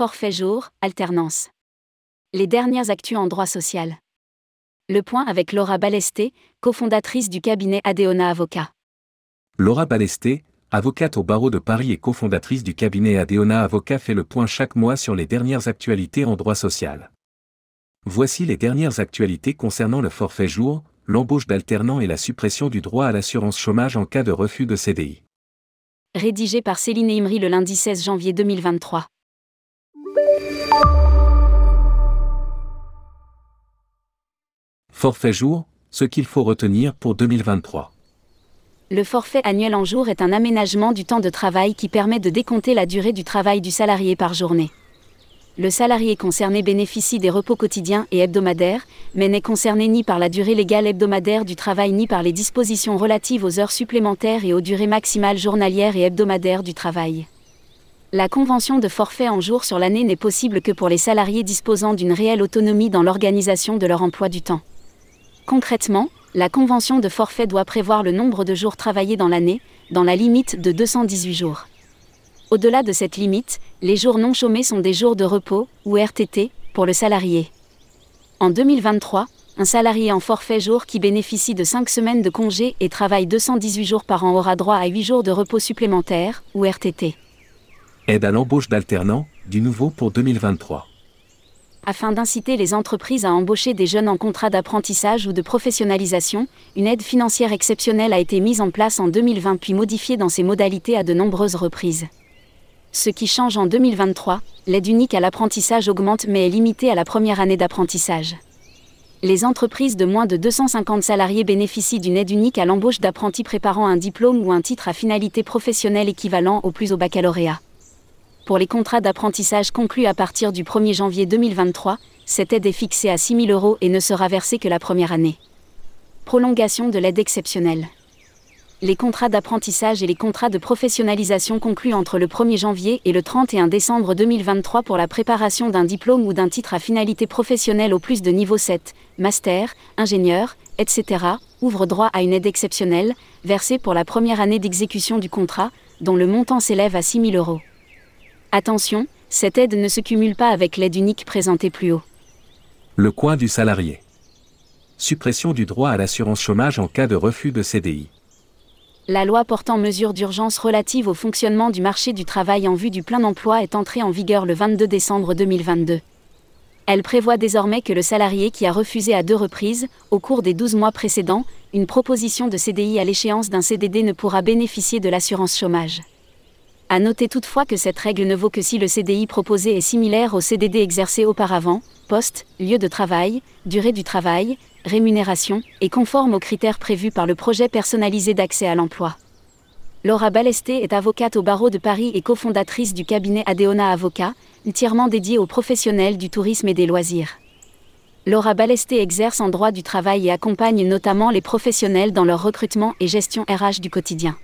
Forfait jour, alternance. Les dernières actus en droit social. Le point avec Laura Ballester, cofondatrice du cabinet Adéona Avocats. Laura Ballester, avocate au barreau de Paris et cofondatrice du cabinet Adéona Avocats, fait le point chaque mois sur les dernières actualités en droit social. Voici les dernières actualités concernant le forfait jour, l'embauche d'alternants et la suppression du droit à l'assurance chômage en cas de refus de CDI. Rédigé par Céline Eymery le lundi 16 janvier 2023. Forfait jour, ce qu'il faut retenir pour 2023. Le forfait annuel en jour est un aménagement du temps de travail qui permet de décompter la durée du travail du salarié par journée. Le salarié concerné bénéficie des repos quotidiens et hebdomadaires, mais n'est concerné ni par la durée légale hebdomadaire du travail ni par les dispositions relatives aux heures supplémentaires et aux durées maximales journalières et hebdomadaires du travail. La convention de forfait en jour sur l'année n'est possible que pour les salariés disposant d'une réelle autonomie dans l'organisation de leur emploi du temps. Concrètement, la convention de forfait doit prévoir le nombre de jours travaillés dans l'année, dans la limite de 218 jours. Au-delà de cette limite, les jours non chômés sont des jours de repos, ou RTT, pour le salarié. En 2023, un salarié en forfait jour qui bénéficie de 5 semaines de congé et travaille 218 jours par an aura droit à 8 jours de repos supplémentaires, ou RTT. Aide à l'embauche d'alternants, du nouveau pour 2023. Afin d'inciter les entreprises à embaucher des jeunes en contrat d'apprentissage ou de professionnalisation, une aide financière exceptionnelle a été mise en place en 2020 puis modifiée dans ses modalités à de nombreuses reprises. Ce qui change en 2023, l'aide unique à l'apprentissage augmente mais est limitée à la première année d'apprentissage. Les entreprises de moins de 250 salariés bénéficient d'une aide unique à l'embauche d'apprentis préparant un diplôme ou un titre à finalité professionnelle équivalent au plus au baccalauréat. Pour les contrats d'apprentissage conclus à partir du 1er janvier 2023, cette aide est fixée à 6 000 € et ne sera versée que la première année. Prolongation de l'aide exceptionnelle. Les contrats d'apprentissage et les contrats de professionnalisation conclus entre le 1er janvier et le 31 décembre 2023 pour la préparation d'un diplôme ou d'un titre à finalité professionnelle au plus de niveau 7, master, ingénieur, etc., ouvrent droit à une aide exceptionnelle, versée pour la première année d'exécution du contrat, dont le montant s'élève à 6 000 €. Attention, cette aide ne se cumule pas avec l'aide unique présentée plus haut. Le coin du salarié. Suppression du droit à l'assurance chômage en cas de refus de CDI. La loi portant mesures d'urgence relatives au fonctionnement du marché du travail en vue du plein emploi est entrée en vigueur le 22 décembre 2022. Elle prévoit désormais que le salarié qui a refusé à 2 reprises, au cours des 12 mois précédents, une proposition de CDI à l'échéance d'un CDD ne pourra bénéficier de l'assurance chômage. À noter toutefois que cette règle ne vaut que si le CDI proposé est similaire au CDD exercé auparavant, poste, lieu de travail, durée du travail, rémunération, et conforme aux critères prévus par le projet personnalisé d'accès à l'emploi. Laura Ballester est avocate au barreau de Paris et cofondatrice du cabinet Adéona Avocats, entièrement dédié aux professionnels du tourisme et des loisirs. Laura Ballester exerce en droit du travail et accompagne notamment les professionnels dans leur recrutement et gestion RH du quotidien.